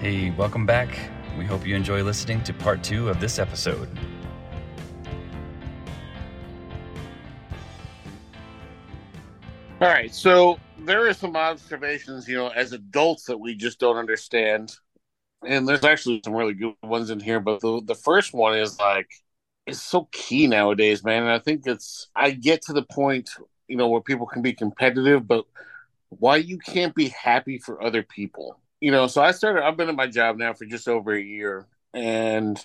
Hey, welcome back. We hope you enjoy listening to part 2 of this episode. All right, so there are some observations, as adults that we just don't understand. And there's actually some really good ones in here, but the first one is it's so key nowadays, man. And I think I get to the point, where people can be competitive, but why you can't be happy for other people. So I've been at my job now for just over a year. And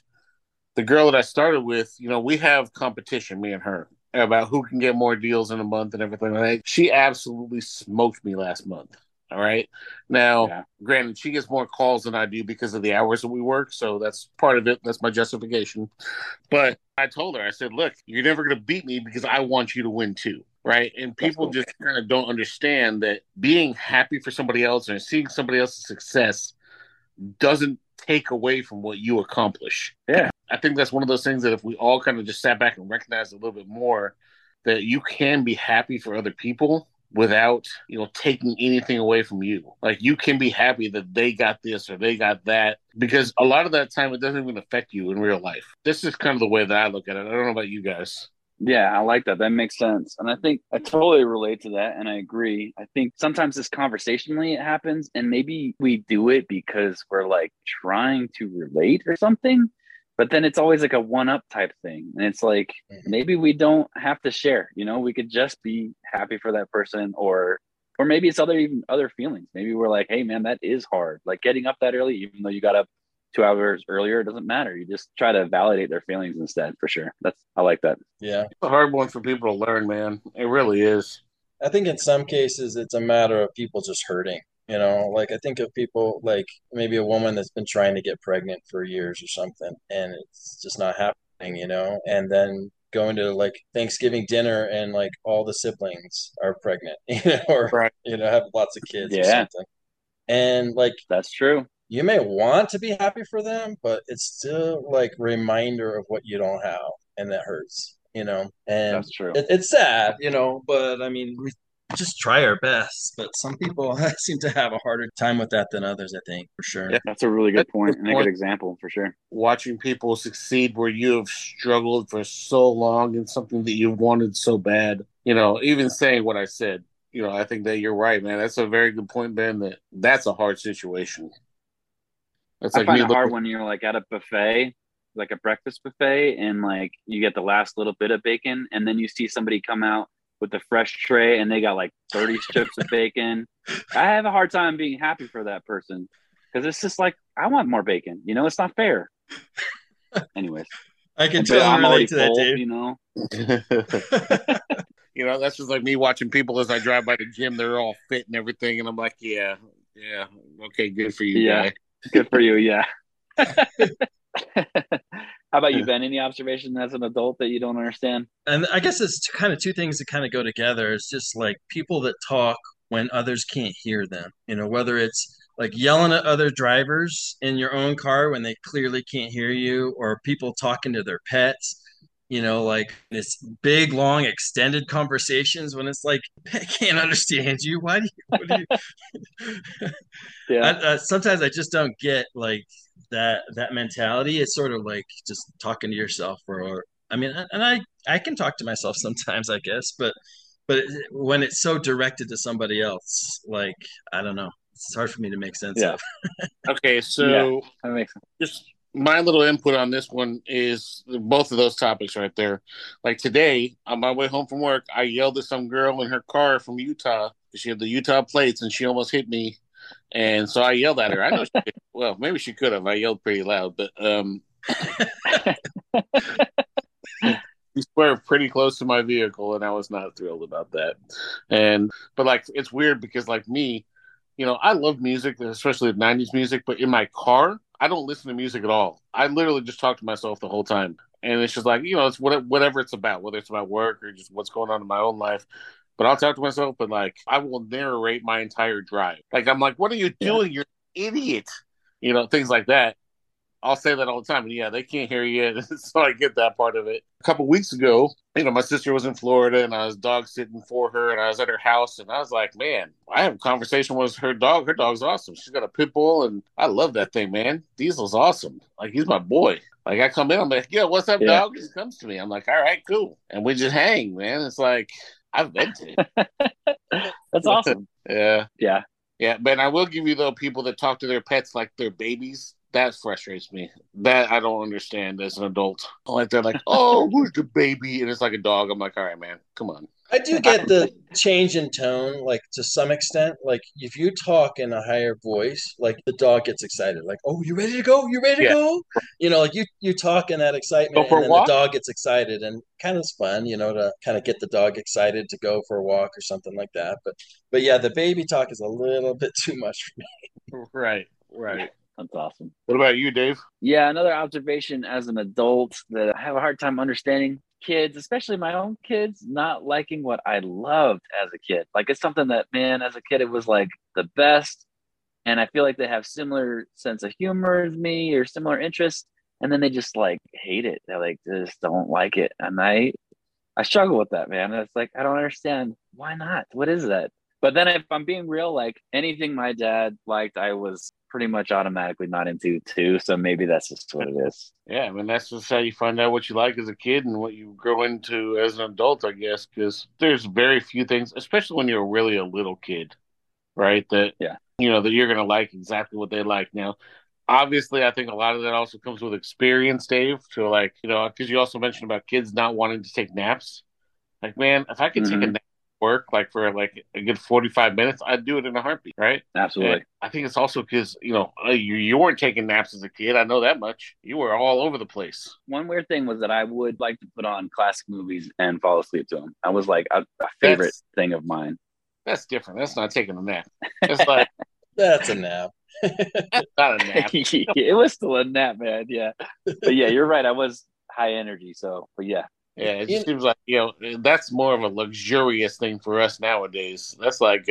the girl that I started with, we have competition, me and her, about who can get more deals in a month and everything like that. She absolutely smoked me last month. All right. Now, Granted, she gets more calls than I do because of the hours that we work. So that's part of it. That's my justification. But I told her, I said, look, you're never going to beat me because I want you to win too. Right. And people just kind of don't understand that being happy for somebody else and seeing somebody else's success doesn't take away from what you accomplish. Yeah. I think that's one of those things that if we all kind of just sat back and recognized a little bit more that you can be happy for other people without, taking anything away from you. Like you can be happy that they got this or they got that because a lot of that time it doesn't even affect you in real life. This is kind of the way that I look at it. I don't know about you guys. Yeah, I like that. That makes sense. And I think I totally relate to that. And I agree. I think sometimes this conversationally it happens and maybe we do it because we're trying to relate or something. But then it's always a one-up type thing. And it's maybe we don't have to share, we could just be happy for that person or maybe it's other feelings. Maybe we're hey, man, that is hard. Getting up that early, even though you got up 2 hours earlier, it doesn't matter. You just try to validate their feelings instead for sure. I like that. Yeah. It's a hard one for people to learn, man. It really is. I think in some cases it's a matter of people just hurting. I think of people maybe a woman that's been trying to get pregnant for years or something, and it's just not happening, and then going to Thanksgiving dinner and all the siblings are pregnant, or, right. Have lots of kids or something. And that's true. You may want to be happy for them, but it's still reminder of what you don't have. And that hurts, and that's true. It's sad, but I mean, we just try our best, but some people seem to have a harder time with that than others, I think, for sure. Yeah, that's a really good point and a good example, for sure. Watching people succeed where you have struggled for so long in something that you wanted so bad, even saying what I said, I think that you're right, man. That's a very good point, Ben, that's a hard situation. That's I find it hard when you're at a buffet, a breakfast buffet, and you get the last little bit of bacon, and then you see somebody come out with the fresh tray and they got 30 strips of bacon. I have a hard time being happy for that person because it's just I want more bacon. It's not fair. Anyways, I can totally relate to that, dude. That's just me watching people as I drive by the gym. They're all fit and everything, and I'm yeah, okay, good for you, guy. Good for you, yeah. How about you, Ben? Any observation as an adult that you don't understand? And I guess it's kind of two things that kind of go together. It's just people that talk when others can't hear them. Whether it's yelling at other drivers in your own car when they clearly can't hear you, or people talking to their pets. This big, long, extended conversations when it's I can't understand you. Why do you? What do you? Yeah. Sometimes I just don't get that mentality. It's sort of just talking to yourself, I can talk to myself sometimes, I guess, but when it's so directed to somebody else, I don't know, it's hard for me to make sense of. Okay, so that makes sense. My little input on this one is both of those topics right there. Today, on my way home from work, I yelled at some girl in her car from Utah. She had the Utah plates, and she almost hit me. And so I yelled at her. I know she did. Well, maybe she could have. I yelled pretty loud, but she swerved pretty close to my vehicle, and I was not thrilled about that. But it's weird because me, I love music, especially 90s music, but in my car, I don't listen to music at all. I literally just talk to myself the whole time. And it's just it's whatever it's about, whether it's about work or just what's going on in my own life. But I'll talk to myself, but I will narrate my entire drive. I'm what are you doing? You're an idiot. Things like that. I'll say that all the time. And yeah, they can't hear you. So I get that part of it. A couple weeks ago, my sister was in Florida and I was dog sitting for her and I was at her house and I was like, man, I have a conversation with her dog. Her dog's awesome. She's got a pit bull and I love that thing, man. Diesel's awesome. Like, he's my boy. Like, I come in, I'm like, yo, what's up, dog? He comes to me. I'm like, all right, cool. And we just hang, man. It's like, I've been to it. That's awesome. Yeah, but I will give you, though, people that talk to their pets like they're babies. That frustrates me. That I don't understand as an adult. Like, they're like, oh, who's the baby? And it's like a dog. I'm like, all right, man, come on. I do get the change in tone, like, to some extent. Like, if you talk in a higher voice, like, the dog gets excited. Like, oh, you ready to go? You ready to go? You know, like, you talk in that excitement, and then the dog gets excited. And kind of fun, to kind of get the dog excited to go for a walk or something like that. But yeah, the baby talk is a little bit too much for me. Right. Yeah. That's awesome. What about you, Dave? Yeah, another observation as an adult that I have a hard time understanding. Kids, especially my own kids, not liking what I loved as a kid. Like, it's something that, man, as a kid, it was like the best. And I feel like they have similar sense of humor as me or similar interests. And then they just like hate it. They're like, just don't like it. And I struggle with that, man. It's like, I don't understand. Why not? What is that? But then if I'm being real, like, anything my dad liked, I was pretty much automatically not into too, so maybe that's just what it is. Yeah, I mean, that's just how you find out what you like as a kid and what you grow into as an adult, I guess, because there's very few things, especially when you're really a little kid, right, that that you're going to like exactly what they like. Now, obviously, I think a lot of that also comes with experience, Dave, to like, because you also mentioned about kids not wanting to take naps. Like, man, if I could take a nap, work like for like a good 45 minutes, I'd do it in a heartbeat, right? Absolutely. And I think it's also because you weren't taking naps as a kid. I know that much. You were all over the place. One weird thing was that I would like to put on classic movies and fall asleep to them. I was like a favorite thing of mine. That's different. That's not taking a nap. It's like that's a nap. That's not a nap. It was still a nap, man. Yeah, but yeah, you're right. I was high energy. So, but yeah. Yeah, it just seems like, that's more of a luxurious thing for us nowadays. That's like,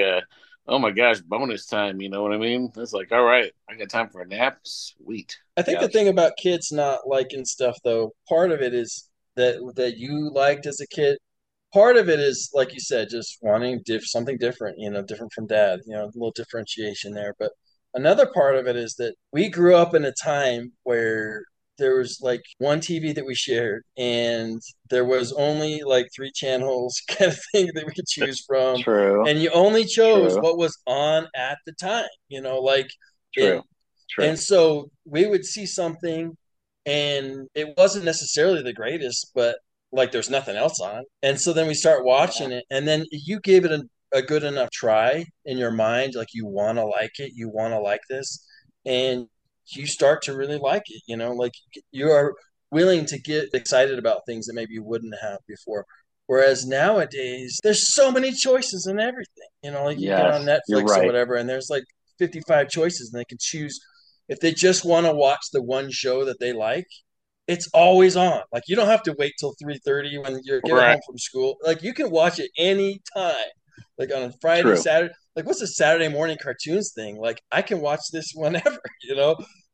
oh my gosh, bonus time, you know what I mean? That's like, all right, I got time for a nap, sweet. I think the thing about kids not liking stuff, though, part of it is that you liked as a kid. Part of it is, like you said, just wanting something different, different from dad, a little differentiation there. But another part of it is that we grew up in a time where there was like one TV that we shared and there was only like 3 channels kind of thing that we could choose from. True. And you only chose what was on at the time, like. True. True. And so we would see something and it wasn't necessarily the greatest, but like there's nothing else on. And so then we start watching it and then you gave it a good enough try in your mind. Like, you want to like it. You want to like this. And you start to really like it, like you are willing to get excited about things that maybe you wouldn't have before. Whereas nowadays, there's so many choices in everything, like you get on Netflix or whatever, and there's like 55 choices and they can choose. If they just want to watch the one show that they like, it's always on. Like, you don't have to wait till 3:30 when you're getting home from school. Like, you can watch it any time, like on a Friday, Saturday. Like, what's a Saturday morning cartoons thing? Like, I can watch this whenever,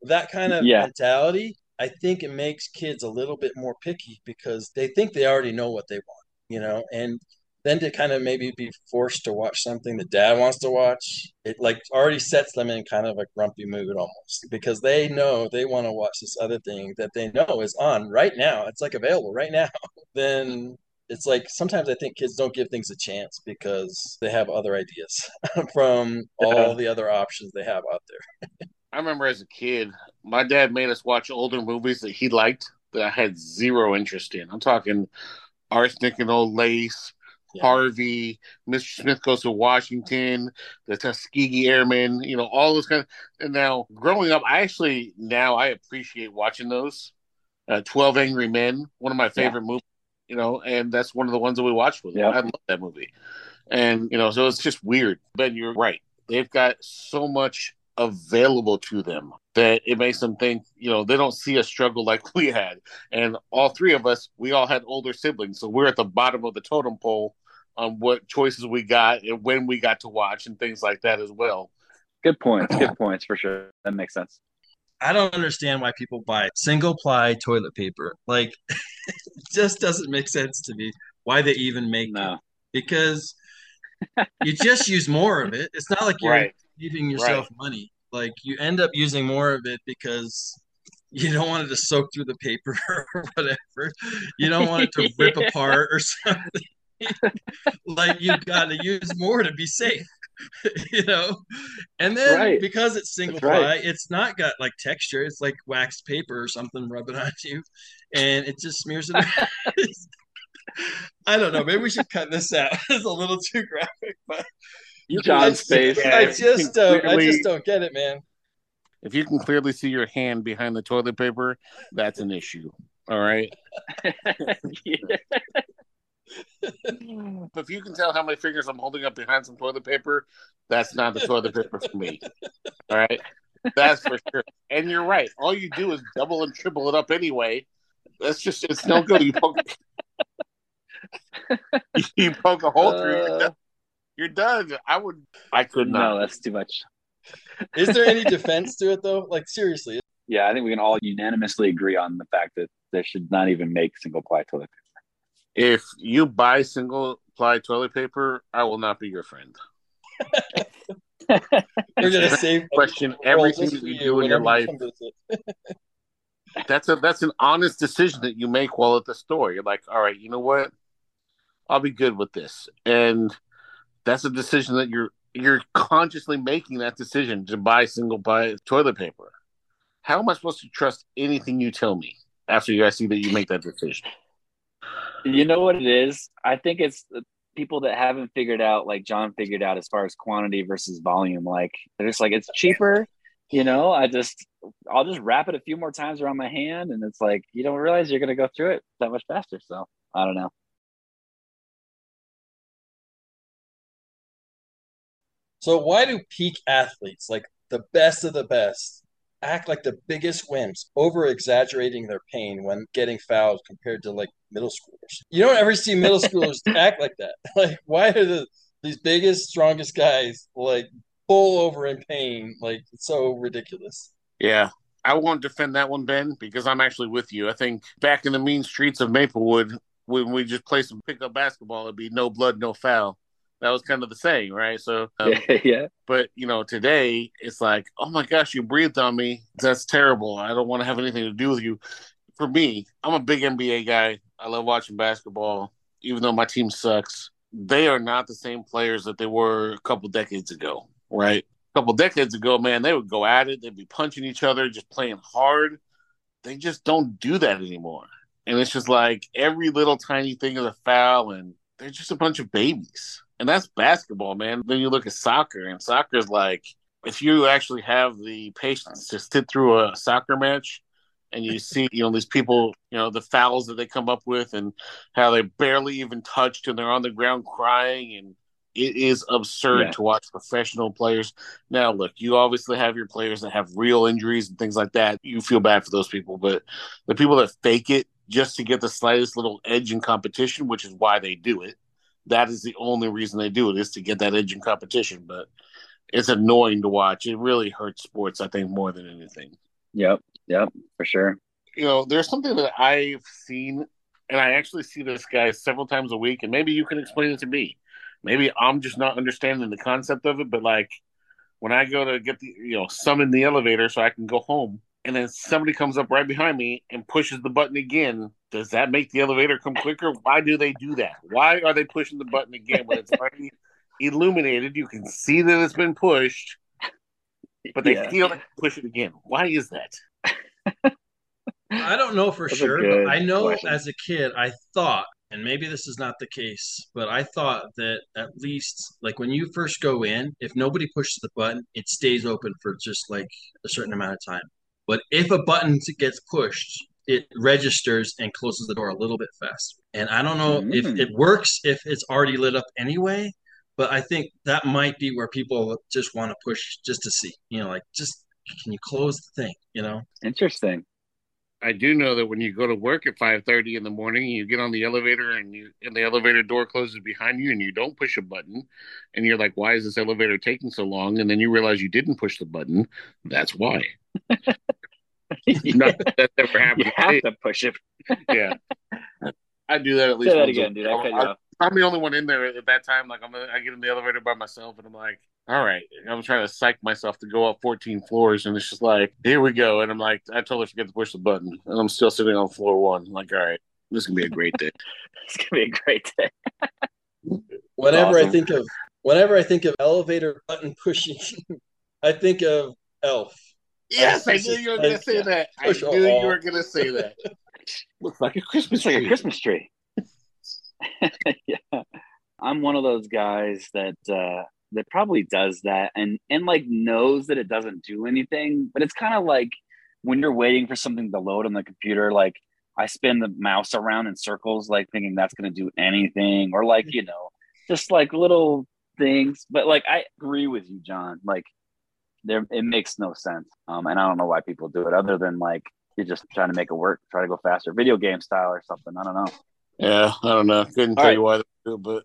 that kind of mentality. I think it makes kids a little bit more picky because they think they already know what they want, and then to kind of maybe be forced to watch something that dad wants to watch, it like already sets them in kind of a grumpy mood almost because they know they want to watch this other thing that they know is on right now. It's like available right now. Then it's like sometimes I think kids don't give things a chance because they have other ideas from all the other options they have out there. I remember as a kid, my dad made us watch older movies that he liked that I had zero interest in. I'm talking Arsenic and Old Lace, Harvey, Mr. Smith Goes to Washington, the Tuskegee Airmen, all those kind of. And now growing up, I appreciate watching those. 12 Angry Men, one of my favorite movies. And that's one of the ones that we watched with him. I love that movie. And, so it's just weird. But you're right. They've got so much available to them that it makes them think, they don't see a struggle like we had. And all three of us, we all had older siblings. So we're at the bottom of the totem pole on what choices we got and when we got to watch and things like that as well. Good points for sure. That makes sense. I don't understand why people buy single ply toilet paper. Like, it just doesn't make sense to me why they even make it, because you just use more of it. It's not like you're saving yourself money. Like, you end up using more of it because you don't want it to soak through the paper or whatever. You don't want it to rip apart or something. Like, you've got to use more to be safe, you know? And then because it's single ply, it's not got like texture. It's like waxed paper or something rubbing on you, and it just smears it. I don't know. Maybe we should cut this out. It's a little too graphic, but John's face. I just don't get it, man. If you can clearly see your hand behind the toilet paper, that's an issue. All right. If you can tell how many fingers I'm holding up behind some toilet paper, that's not the toilet paper for me. All right. That's for sure. And you're right. All you do is double and triple it up anyway. That's just, it's no good. You poke a hole through, you're done. I could not. No, that's too much. Is there any defense to it, though? Like, seriously. Yeah, I think we can all unanimously agree on the fact that they should not even make single-ply toilet paper. If you buy single-ply toilet paper, I will not be your friend. We're going to save question everything that you do in your life. That's an honest decision that you make while at the store. You're like, all right, you know what? I'll be good with this. And that's a decision that you're consciously making, that decision to buy single-ply toilet paper. How am I supposed to trust anything you tell me after I see that you make that decision? You know what it is? I think it's people that haven't figured out, like John figured out, as far as quantity versus volume. Like, they're just like, it's cheaper. You know, I'll just wrap it a few more times around my hand, and it's like, you don't realize you're going to go through it that much faster. So I don't know. So why do peak athletes, like the best of the best, act like the biggest wimps, over-exaggerating their pain when getting fouled compared to, like, middle schoolers? You don't ever see middle schoolers act like that. Like, why are these biggest, strongest guys, like, full over in pain? Like, it's so ridiculous. Yeah. I won't defend that one, Ben, because I'm actually with you. I think back in the mean streets of Maplewood, when we just play some pickup basketball, it'd be no blood, no foul. That was kind of the saying, right? So, yeah. But, you know, today it's like, oh my gosh, you breathed on me. That's terrible. I don't want to have anything to do with you. For me, I'm a big NBA guy. I love watching basketball, even though my team sucks. They are not the same players that they were a couple decades ago, right? A couple decades ago, man, they would go at it. They'd be punching each other, just playing hard. They just don't do that anymore. And it's just like every little tiny thing is a foul, and they're just a bunch of babies. And that's basketball, man. Then you look at soccer, and soccer is like, if you actually have the patience to sit through a soccer match and you see, you know, these people, you know, the fouls that they come up with and how they barely even touched and they're on the ground crying. And it is absurd to watch professional players. Now, look, you obviously have your players that have real injuries and things like that. You feel bad for those people. But the people that fake it just to get the slightest little edge in competition, which is why they do it. That is the only reason they do it, is to get that edge in competition. But it's annoying to watch. It really hurts sports, I think, more than anything. Yep, for sure. You know, there's something that I've seen, and I actually see this guy several times a week, and maybe you can explain it to me. Maybe I'm just not understanding the concept of it, but, like, when I go to get the, you know, summon the elevator so I can go home, and then somebody comes up right behind me and pushes the button again, does that make the elevator come quicker? Why do they do that? Why are they pushing the button again when it's already illuminated? You can see that it's been pushed, but they feel like push it again. Why is that? I don't know for sure, but I know as a kid, I thought, and maybe this is not the case, but I thought that at least, like, when you first go in, if nobody pushes the button, it stays open for just, like, a certain amount of time. But if a button gets pushed, it registers and closes the door a little bit faster. And I don't know if it works, if it's already lit up anyway, but I think that might be where people just want to push just to see, you know, like, just, can you close the thing, you know? Interesting. I do know that when you go to work at 5:30 in the morning, you get on the elevator and the elevator door closes behind you and you don't push a button. And you're like, why is this elevator taking so long? And then you realize you didn't push the button. That's why. Nothing that ever happened. You have to push it. Yeah. I do that at least. Say that again, dude. I'm the only one in there at that time. Like I get in the elevator by myself, and I'm like, all right. And I'm trying to psych myself to go up 14 floors, and it's just like, here we go. And I'm like, I totally forget to push the button, and I'm still sitting on floor one. I'm like, all right, this is gonna be a great day. It's gonna be a great day. Whenever I think of elevator button pushing, I think of Elf. Yes, I knew you were going to say that. I knew you were going to say that. Looks like a Christmas tree. Like a Christmas tree. Yeah. I'm one of those guys that probably does that and like knows that it doesn't do anything, but it's kind of like when you're waiting for something to load on the computer, like I spin the mouse around in circles, like thinking that's going to do anything, or like, you know, just like little things. But like, I agree with you, John, like, there, it makes no sense, and I don't know why people do it other than like you're just trying to make it work, try to go faster, video game style or something. I don't know. Yeah, I don't know. Couldn't tell you why they do, but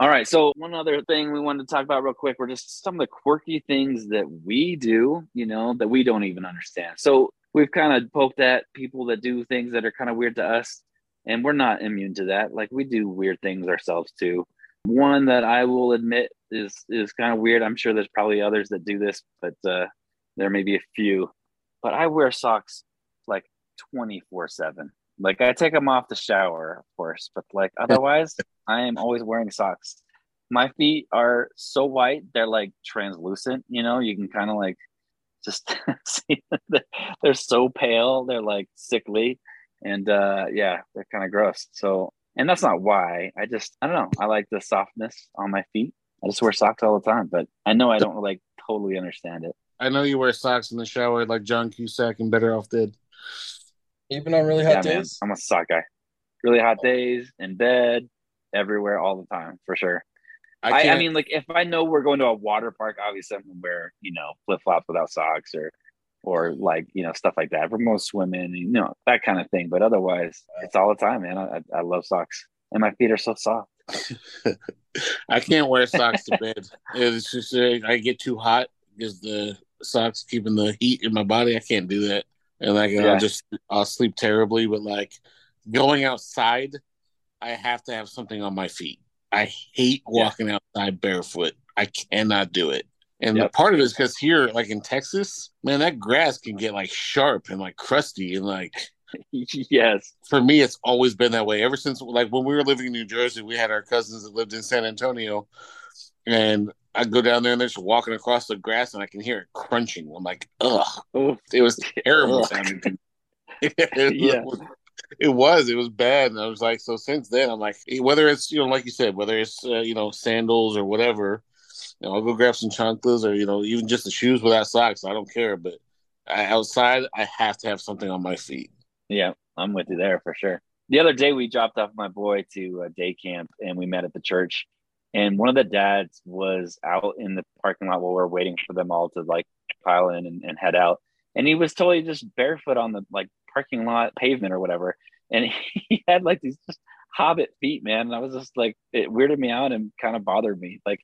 all right. So one other thing we wanted to talk about real quick were just some of the quirky things that we do, you know, that we don't even understand. So we've kind of poked at people that do things that are kind of weird to us, and we're not immune to that. Like we do weird things ourselves too. One that I will admit is kind of weird. I'm sure there's probably others that do this, but there may be a few. But I wear socks like 24/7. Like I take them off the shower, of course, but like otherwise, I am always wearing socks. My feet are so white, they're like translucent. You know, you can kind of like just see that they're so pale. They're like sickly, and yeah, they're kind of gross. So. And that's not why. I don't know. I like the softness on my feet. I just wear socks all the time, but I know I don't like totally understand it. I know you wear socks in the shower like John Cusack and Better Off did. Even on really hot days? Man, I'm a sock guy. Really hot days, in bed, everywhere, all the time, for sure. I mean, like, if I know we're going to a water park, obviously I'm going to wear, you know, flip-flops without socks or like, you know, stuff like that. If we're going swimming, you know, that kind of thing. But otherwise, it's all the time, man. I love socks. And my feet are so soft. I can't wear socks to bed. It's just I get too hot because the socks keeping the heat in my body. I can't do that. And like I'll sleep terribly. But like going outside, I have to have something on my feet. I hate walking outside barefoot. I cannot do it. And the part of it is because here, like in Texas, man, that grass can get like sharp and like crusty and like. Yes. For me, it's always been that way ever since. Like when we were living in New Jersey, we had our cousins that lived in San Antonio, and I go down there and they're just walking across the grass, and I can hear it crunching. I'm like, ugh, it was terrible sounding. It was bad, and I was like, so since then, I'm like, whether it's, you know, like you said, whether it's you know, sandals or whatever. You know, I'll go grab some chanclas or, you know, even just the shoes without socks. I don't care. But outside, I have to have something on my feet. Yeah, I'm with you there for sure. The other day we dropped off my boy to a day camp and we met at the church. And one of the dads was out in the parking lot while we were waiting for them all to like pile in and head out. And he was totally just barefoot on the like parking lot pavement or whatever. And he had like these just hobbit feet, man. And I was just like, it weirded me out and kind of bothered me. Like,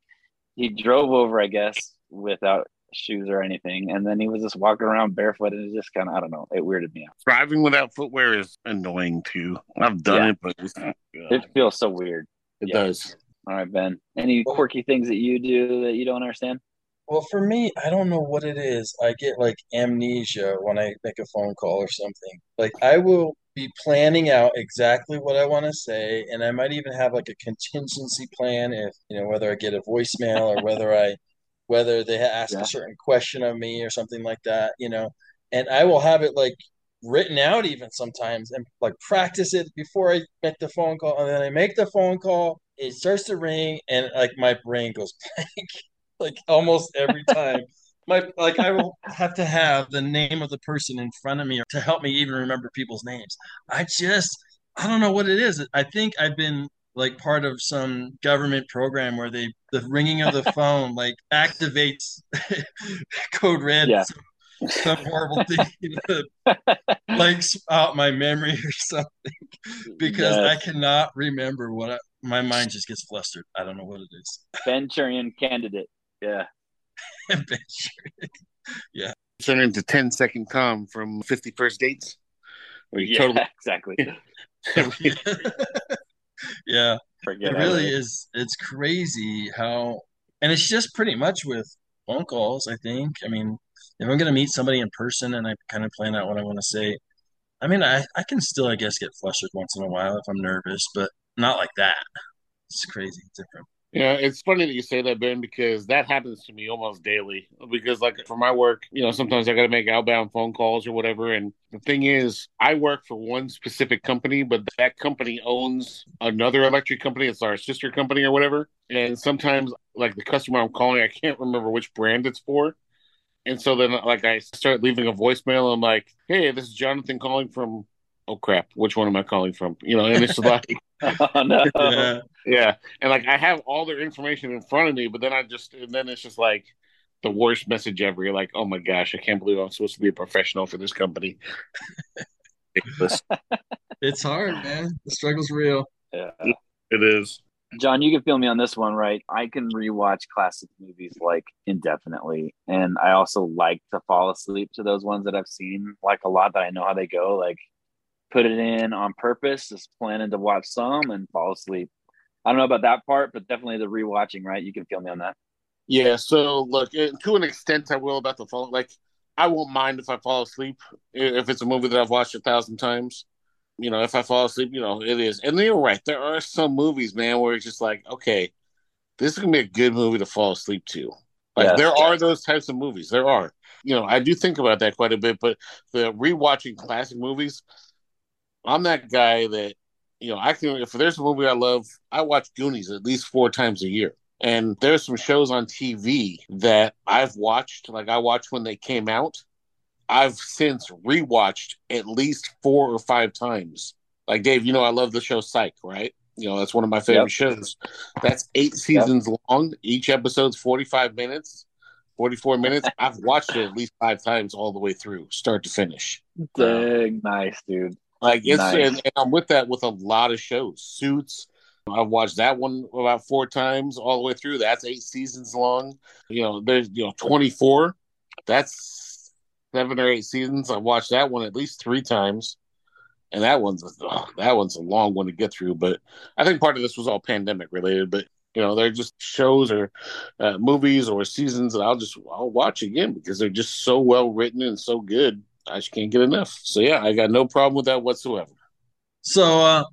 he drove over, I guess, without shoes or anything. And then he was just walking around barefoot. And it just kind of, I don't know, it weirded me out. Driving without footwear is annoying, too. I've done it, but it's not good. It feels so weird. It does. All right, Ben. Any quirky things that you do that you don't understand? Well, for me, I don't know what it is. I get, like, amnesia when I make a phone call or something. Like, I will be planning out exactly what I want to say, and I might even have like a contingency plan if, you know, whether I get a voicemail or whether they ask a certain question of me or something like that, you know, and I will have it like written out even sometimes and like practice it before I make the phone call. And then I make the phone call, it starts to ring, and like my brain goes blank like almost every time. I will have to have the name of the person in front of me to help me even remember people's names. I don't know what it is. I think I've been like part of some government program where the ringing of the phone like activates code red. Yeah. Some horrible thing that blanks out my memory or something because I cannot remember my mind just gets flustered. I don't know what it is. Venturian candidate. Yeah. Yeah. turn into 10-second Tom from 50 First Dates. Exactly. Yeah. It really is. It's crazy how, and it's just pretty much with phone calls, I think. I mean, if I'm going to meet somebody in person and I kind of plan out what I want to say, I mean, I can still, I guess, get flustered once in a while if I'm nervous, but not like that. It's crazy. It's different. Yeah, it's funny that you say that, Ben, because that happens to me almost daily. Because, like, for my work, you know, sometimes I got to make outbound phone calls or whatever. And the thing is, I work for one specific company, but that company owns another electric company. It's our sister company or whatever. And sometimes, like, the customer I'm calling, I can't remember which brand it's for. And so then, like, I start leaving a voicemail. I'm like, hey, this is Jonathan calling from, oh, crap, which one am I calling from? You know, and it's like... Oh, no. Yeah. And like I have all their information in front of me, but then it's just like the worst message ever. You're like, oh my gosh, I can't believe I'm supposed to be a professional for this company. It's hard, man. The struggle's real. Yeah. It is. John, you can feel me on this one, right? I can rewatch classic movies like indefinitely. And I also like to fall asleep to those ones that I've seen like a lot that I know how they go. Like put it in on purpose, just planning to watch some and fall asleep. I don't know about that part, but definitely the rewatching, right? You can feel me on that. Yeah, so look, to an extent I will about the fall. Like, I won't mind if I fall asleep, if it's a movie that I've watched 1,000 times. You know, if I fall asleep, you know, it is. And you're right, there are some movies, man, where it's just like, okay, this is going to be a good movie to fall asleep to. Like, yeah, there are those types of movies. There are. You know, I do think about that quite a bit, but the rewatching classic movies... I'm that guy that, you know, I can, if there's a movie I love, I watch Goonies at least 4 times a year. And there's some shows on TV that I've watched, like I watched when they came out. I've since rewatched at least 4 or 5 times. Like Dave, you know, I love the show Psych, right? You know, that's one of my favorite shows. That's 8 seasons long. Each episode's 45 minutes. 44 minutes. I've watched it at least 5 times all the way through, start to finish. Dang, nice, dude. Like it's nice. And I'm with that with a lot of shows. Suits, I've watched that one about 4 times all the way through. That's 8 seasons long. You know, there's 24. That's 7 or 8 seasons. I've watched that one at least 3 times, and that one's a long one to get through. But I think part of this was all pandemic related. But you know, they're just shows or movies or seasons that I'll watch again because they're just so well written and so good. I just can't get enough. So, yeah, I got no problem with that whatsoever. So,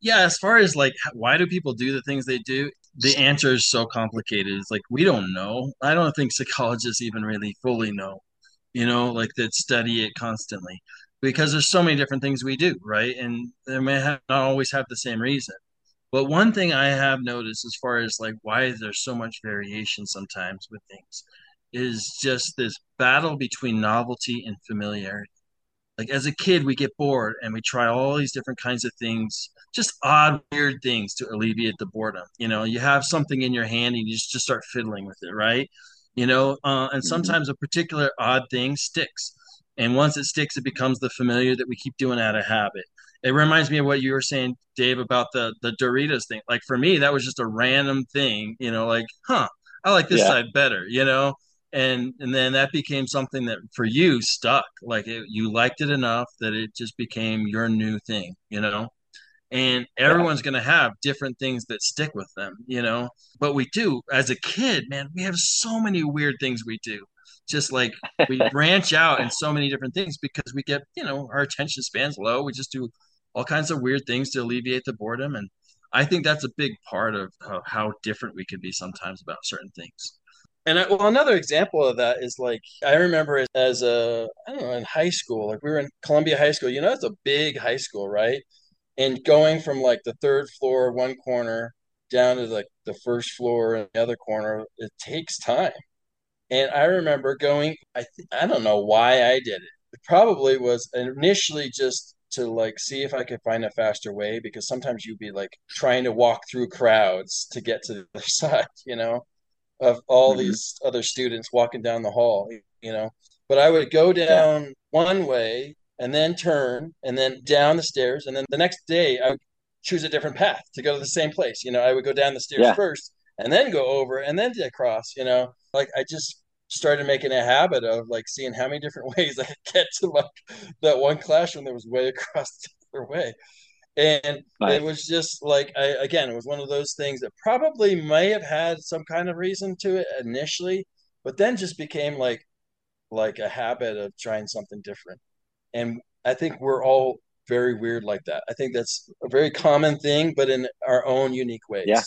yeah, as far as, like, why do people do the things they do? The answer is so complicated. It's like, we don't know. I don't think psychologists even really fully know, you know, like that study it constantly. Because there's so many different things we do, right? And they may not always have the same reason. But one thing I have noticed as far as, like, why there's so much variation sometimes with things is just this battle between novelty and familiarity. Like as a kid, we get bored and we try all these different kinds of things, just odd, weird things to alleviate the boredom. You know, you have something in your hand and you just start fiddling with it, right? You know, and sometimes a particular odd thing sticks. And once it sticks, it becomes the familiar that we keep doing out of habit. It reminds me of what you were saying, Dave, about the Doritos thing. Like for me, that was just a random thing, you know, like, I like this side better, you know? And then that became something that for you stuck, like you liked it enough that it just became your new thing, you know, and everyone's going to have different things that stick with them, you know, but we do as a kid, man, we have so many weird things we do, just like we branch out in so many different things because we get, you know, our attention span's low. We just do all kinds of weird things to alleviate the boredom. And I think that's a big part of how different we can be sometimes about certain things. And another example of that is like, I remember in high school, like we were in Columbia High School, you know, it's a big high school, right? And going from like the third floor, one corner down to like the first floor and the other corner, it takes time. And I remember going, I don't know why I did it. It probably was initially just to like see if I could find a faster way, because sometimes you'd be like trying to walk through crowds to get to the other side, you know? Of all these other students walking down the hall, you know, but I would go down one way and then turn and then down the stairs. And then the next day I would choose a different path to go to the same place. You know, I would go down the stairs first and then go over and then across, you know, like I just started making a habit of like seeing how many different ways I could get to like that one classroom that was way across the other way. And It was just like, it was one of those things that probably may have had some kind of reason to it initially, but then just became like a habit of trying something different. And I think we're all very weird like that. I think that's a very common thing, but in our own unique ways. Yeah.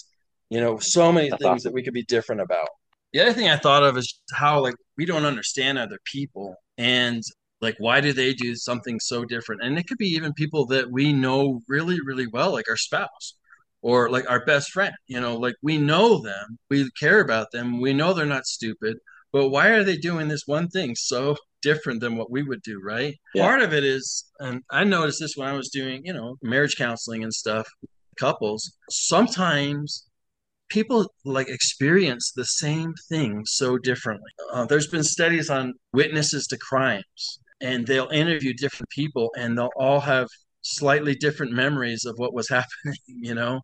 You know, so many that's things awesome. That we could be different about. The other thing I thought of is how like we don't understand other people and like, why do they do something so different? And it could be even people that we know really, really well, like our spouse or like our best friend, you know, like we know them, we care about them, we know they're not stupid, but why are they doing this one thing so different than what we would do, right? Yeah. Part of it is, and I noticed this when I was doing, you know, marriage counseling and stuff, couples, sometimes people like experience the same thing so differently. There's been studies on witnesses to crimes. And they'll interview different people and they'll all have slightly different memories of what was happening, you know,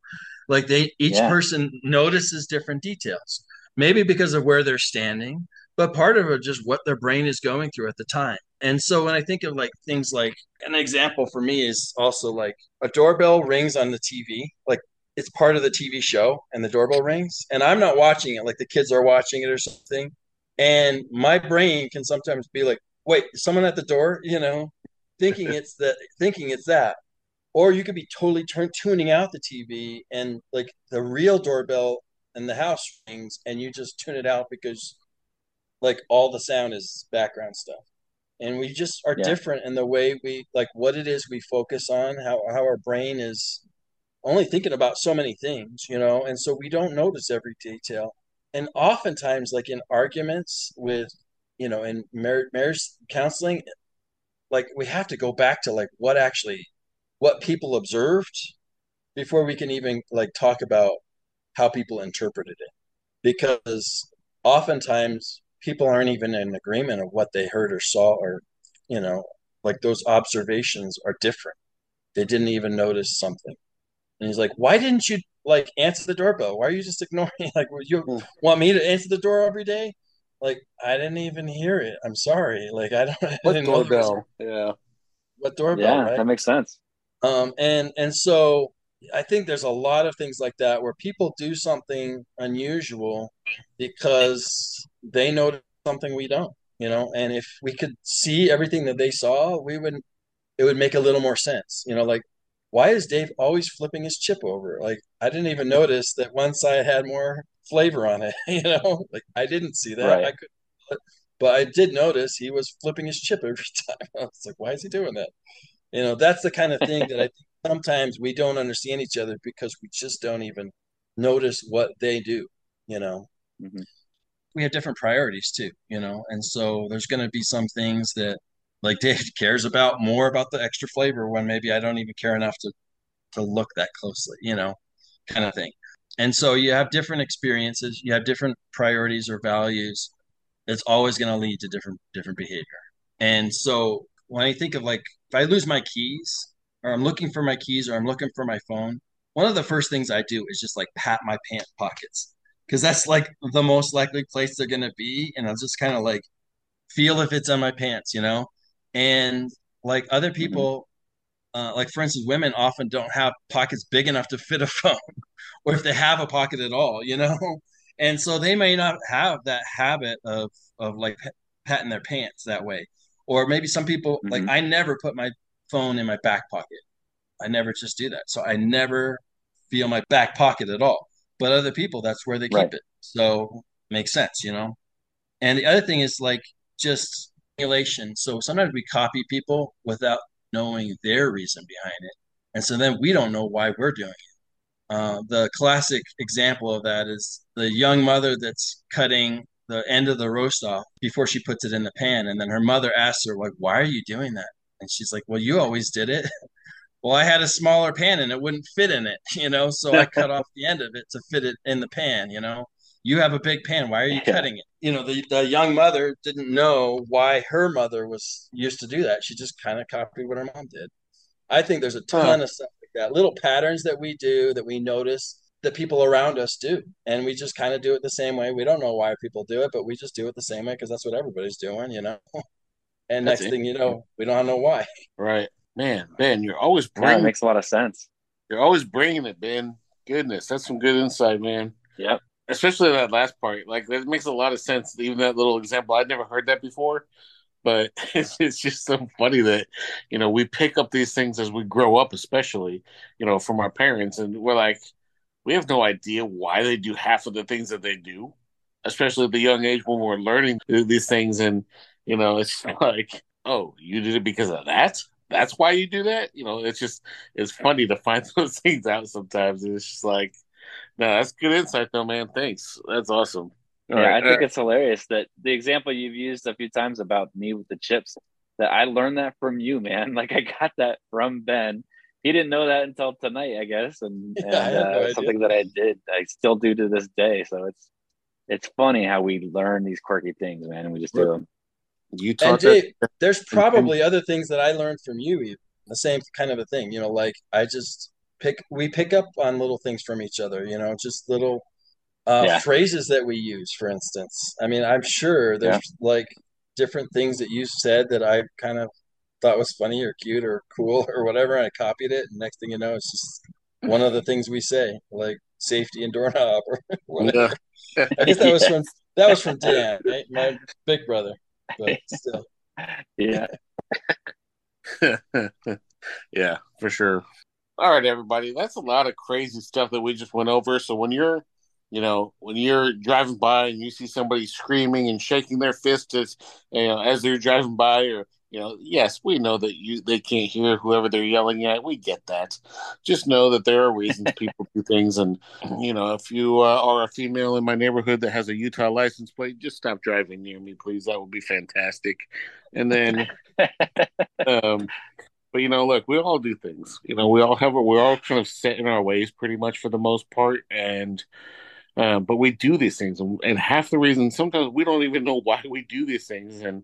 like they each person notices different details, maybe because of where they're standing, but part of it just what their brain is going through at the time. And so when I think of like things like an example for me is also like a doorbell rings on the TV, like it's part of the TV show and the doorbell rings and I'm not watching it, like the kids are watching it or something. And my brain can sometimes be like, wait, someone at the door, you know, thinking it's that, or you could be totally tuning out the TV and like the real doorbell in the house rings and you just tune it out because like all the sound is background stuff. And we just are different in the way we like what it is we focus on, how our brain is only thinking about so many things, you know, and so we don't notice every detail. And oftentimes like in arguments with, you know, in marriage counseling, like we have to go back to like what people observed before we can even like talk about how people interpreted it, because oftentimes people aren't even in agreement of what they heard or saw, or, you know, like those observations are different. They didn't even notice something. And he's like, why didn't you like answer the doorbell? Why are you just ignoring it? Like, would you want me to answer the door every day? Like, I didn't even hear it. I'm sorry. Like, I didn't know. What doorbell? Yeah. What doorbell? Yeah, right? That makes sense. And so I think there's a lot of things like that where people do something unusual because they notice something we don't, you know. And if we could see everything that they saw, it would make a little more sense, you know. Like, why is Dave always flipping his chip over? Like, I didn't even notice that one side had more flavor on it, you know, like I didn't see that. Right. I couldn't, but I did notice he was flipping his chip every time. I was like, why is he doing that? You know, that's the kind of thing that I think sometimes we don't understand each other because we just don't even notice what they do, you know. Mm-hmm. We have different priorities too, you know, and so there's going to be some things that like Dave cares about more about the extra flavor when maybe I don't even care enough to look that closely, you know, kind of thing. And so you have different experiences, you have different priorities or values. It's always going to lead to different behavior. And so when I think of like, if I lose my keys or I'm looking for my keys or I'm looking for my phone, one of the first things I do is just like pat my pant pockets, because that's like the most likely place they're going to be. And I'll just kind of like feel if it's on my pants, you know. And like other people, like for instance, women often don't have pockets big enough to fit a phone or if they have a pocket at all, you know? And so they may not have that habit of like patting their pants that way. Or maybe some people, like I never put my phone in my back pocket. I never just do that. So I never feel my back pocket at all, but other people, that's where they keep it. So makes sense, you know? And the other thing is like just emulation. So sometimes we copy people without knowing their reason behind it. And so then we don't know why we're doing it. The classic example of that is the young mother that's cutting the end of the roast off before she puts it in the pan. And then her mother asks her, like, why are you doing that? And she's like, well, you always did it. Well, I had a smaller pan and it wouldn't fit in it, you know? So I cut off the end of it to fit it in the pan, you know? You have a big pan. Why are you cutting it? You know, the young mother didn't know why her mother was used to do that. She just kind of copied what her mom did. I think there's a ton of stuff like that. Little patterns that we do that we notice the people around us do. And we just kind of do it the same way. We don't know why people do it, but we just do it the same way because that's what everybody's doing, you know? And that's next thing you know, we don't know why. Right. Man, you're always bringing it. Makes a lot of sense. You're always bringing it, man. Goodness, that's some good insight, man. Yep. Especially that last part. Like, that makes a lot of sense. Even that little example, I'd never heard that before. But it's just so funny that, you know, we pick up these things as we grow up, especially, you know, from our parents. And we're like, we have no idea why they do half of the things that they do, especially at the young age when we're learning these things. And, you know, it's like, oh, you did it because of that? That's why you do that? You know, it's just, it's funny to find those things out sometimes. And it's just like, no, that's good insight though, man. Thanks. That's awesome. I think it's hilarious that the example you've used a few times about me with the chips, that I learned that from you, man. Like, I got that from Ben. He didn't know that until tonight, I guess. And something that I still do to this day. So it's funny how we learn these quirky things, man. And we just do them. You taught and Dave, there's probably other things that I learned from you, even the same kind of a thing, you know, like we pick up on little things from each other, you know, just little phrases that we use, for instance. I mean, I'm sure there's like different things that you said that I kind of thought was funny or cute or cool or whatever. And I copied it. And next thing you know, it's just one of the things we say, like safety and doorknob or whatever. Yeah. I guess that was from Dan, right? My big brother. But still. Yeah. Yeah, for sure. All right, everybody. That's a lot of crazy stuff that we just went over. So when you're driving by and you see somebody screaming and shaking their fist as they're driving by, or, you know, yes, we know that they can't hear whoever they're yelling at. We get that. Just know that there are reasons people do things. And, you know, if you are a female in my neighborhood that has a Utah license plate, just stop driving near me, please. That would be fantastic. And then, but, you know, look, we all do things. You know, we're all kind of set in our ways pretty much for the most part. And, but we do these things. And half the reason sometimes we don't even know why we do these things. And,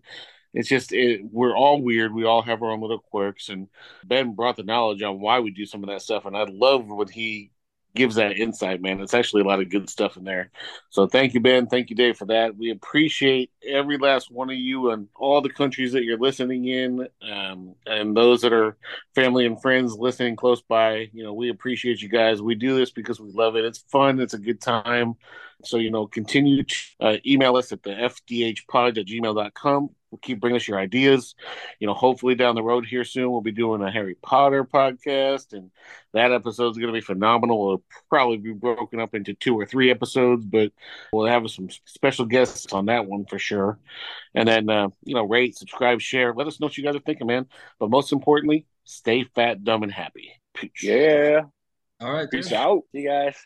it's just we're all weird. We all have our own little quirks. And Ben brought the knowledge on why we do some of that stuff. And I love when he gives that insight, man. It's actually a lot of good stuff in there. So thank you, Ben. Thank you, Dave, for that. We appreciate every last one of you and all the countries that you're listening in, and those that are family and friends listening close by. You know, we appreciate you guys. We do this because we love it. It's fun. It's a good time. So, you know, continue to email us at the fdhpod@gmail.com. We'll keep bringing us your ideas. You know, hopefully down the road here soon, we'll be doing a Harry Potter podcast, and that episode is going to be phenomenal. It'll probably be broken up into 2 or 3 episodes, but we'll have some special guests on that one for sure. And then, you know, rate, subscribe, share. Let us know what you guys are thinking, man. But most importantly, stay fat, dumb, and happy. Peace. Yeah. All right. Peace out. See you guys.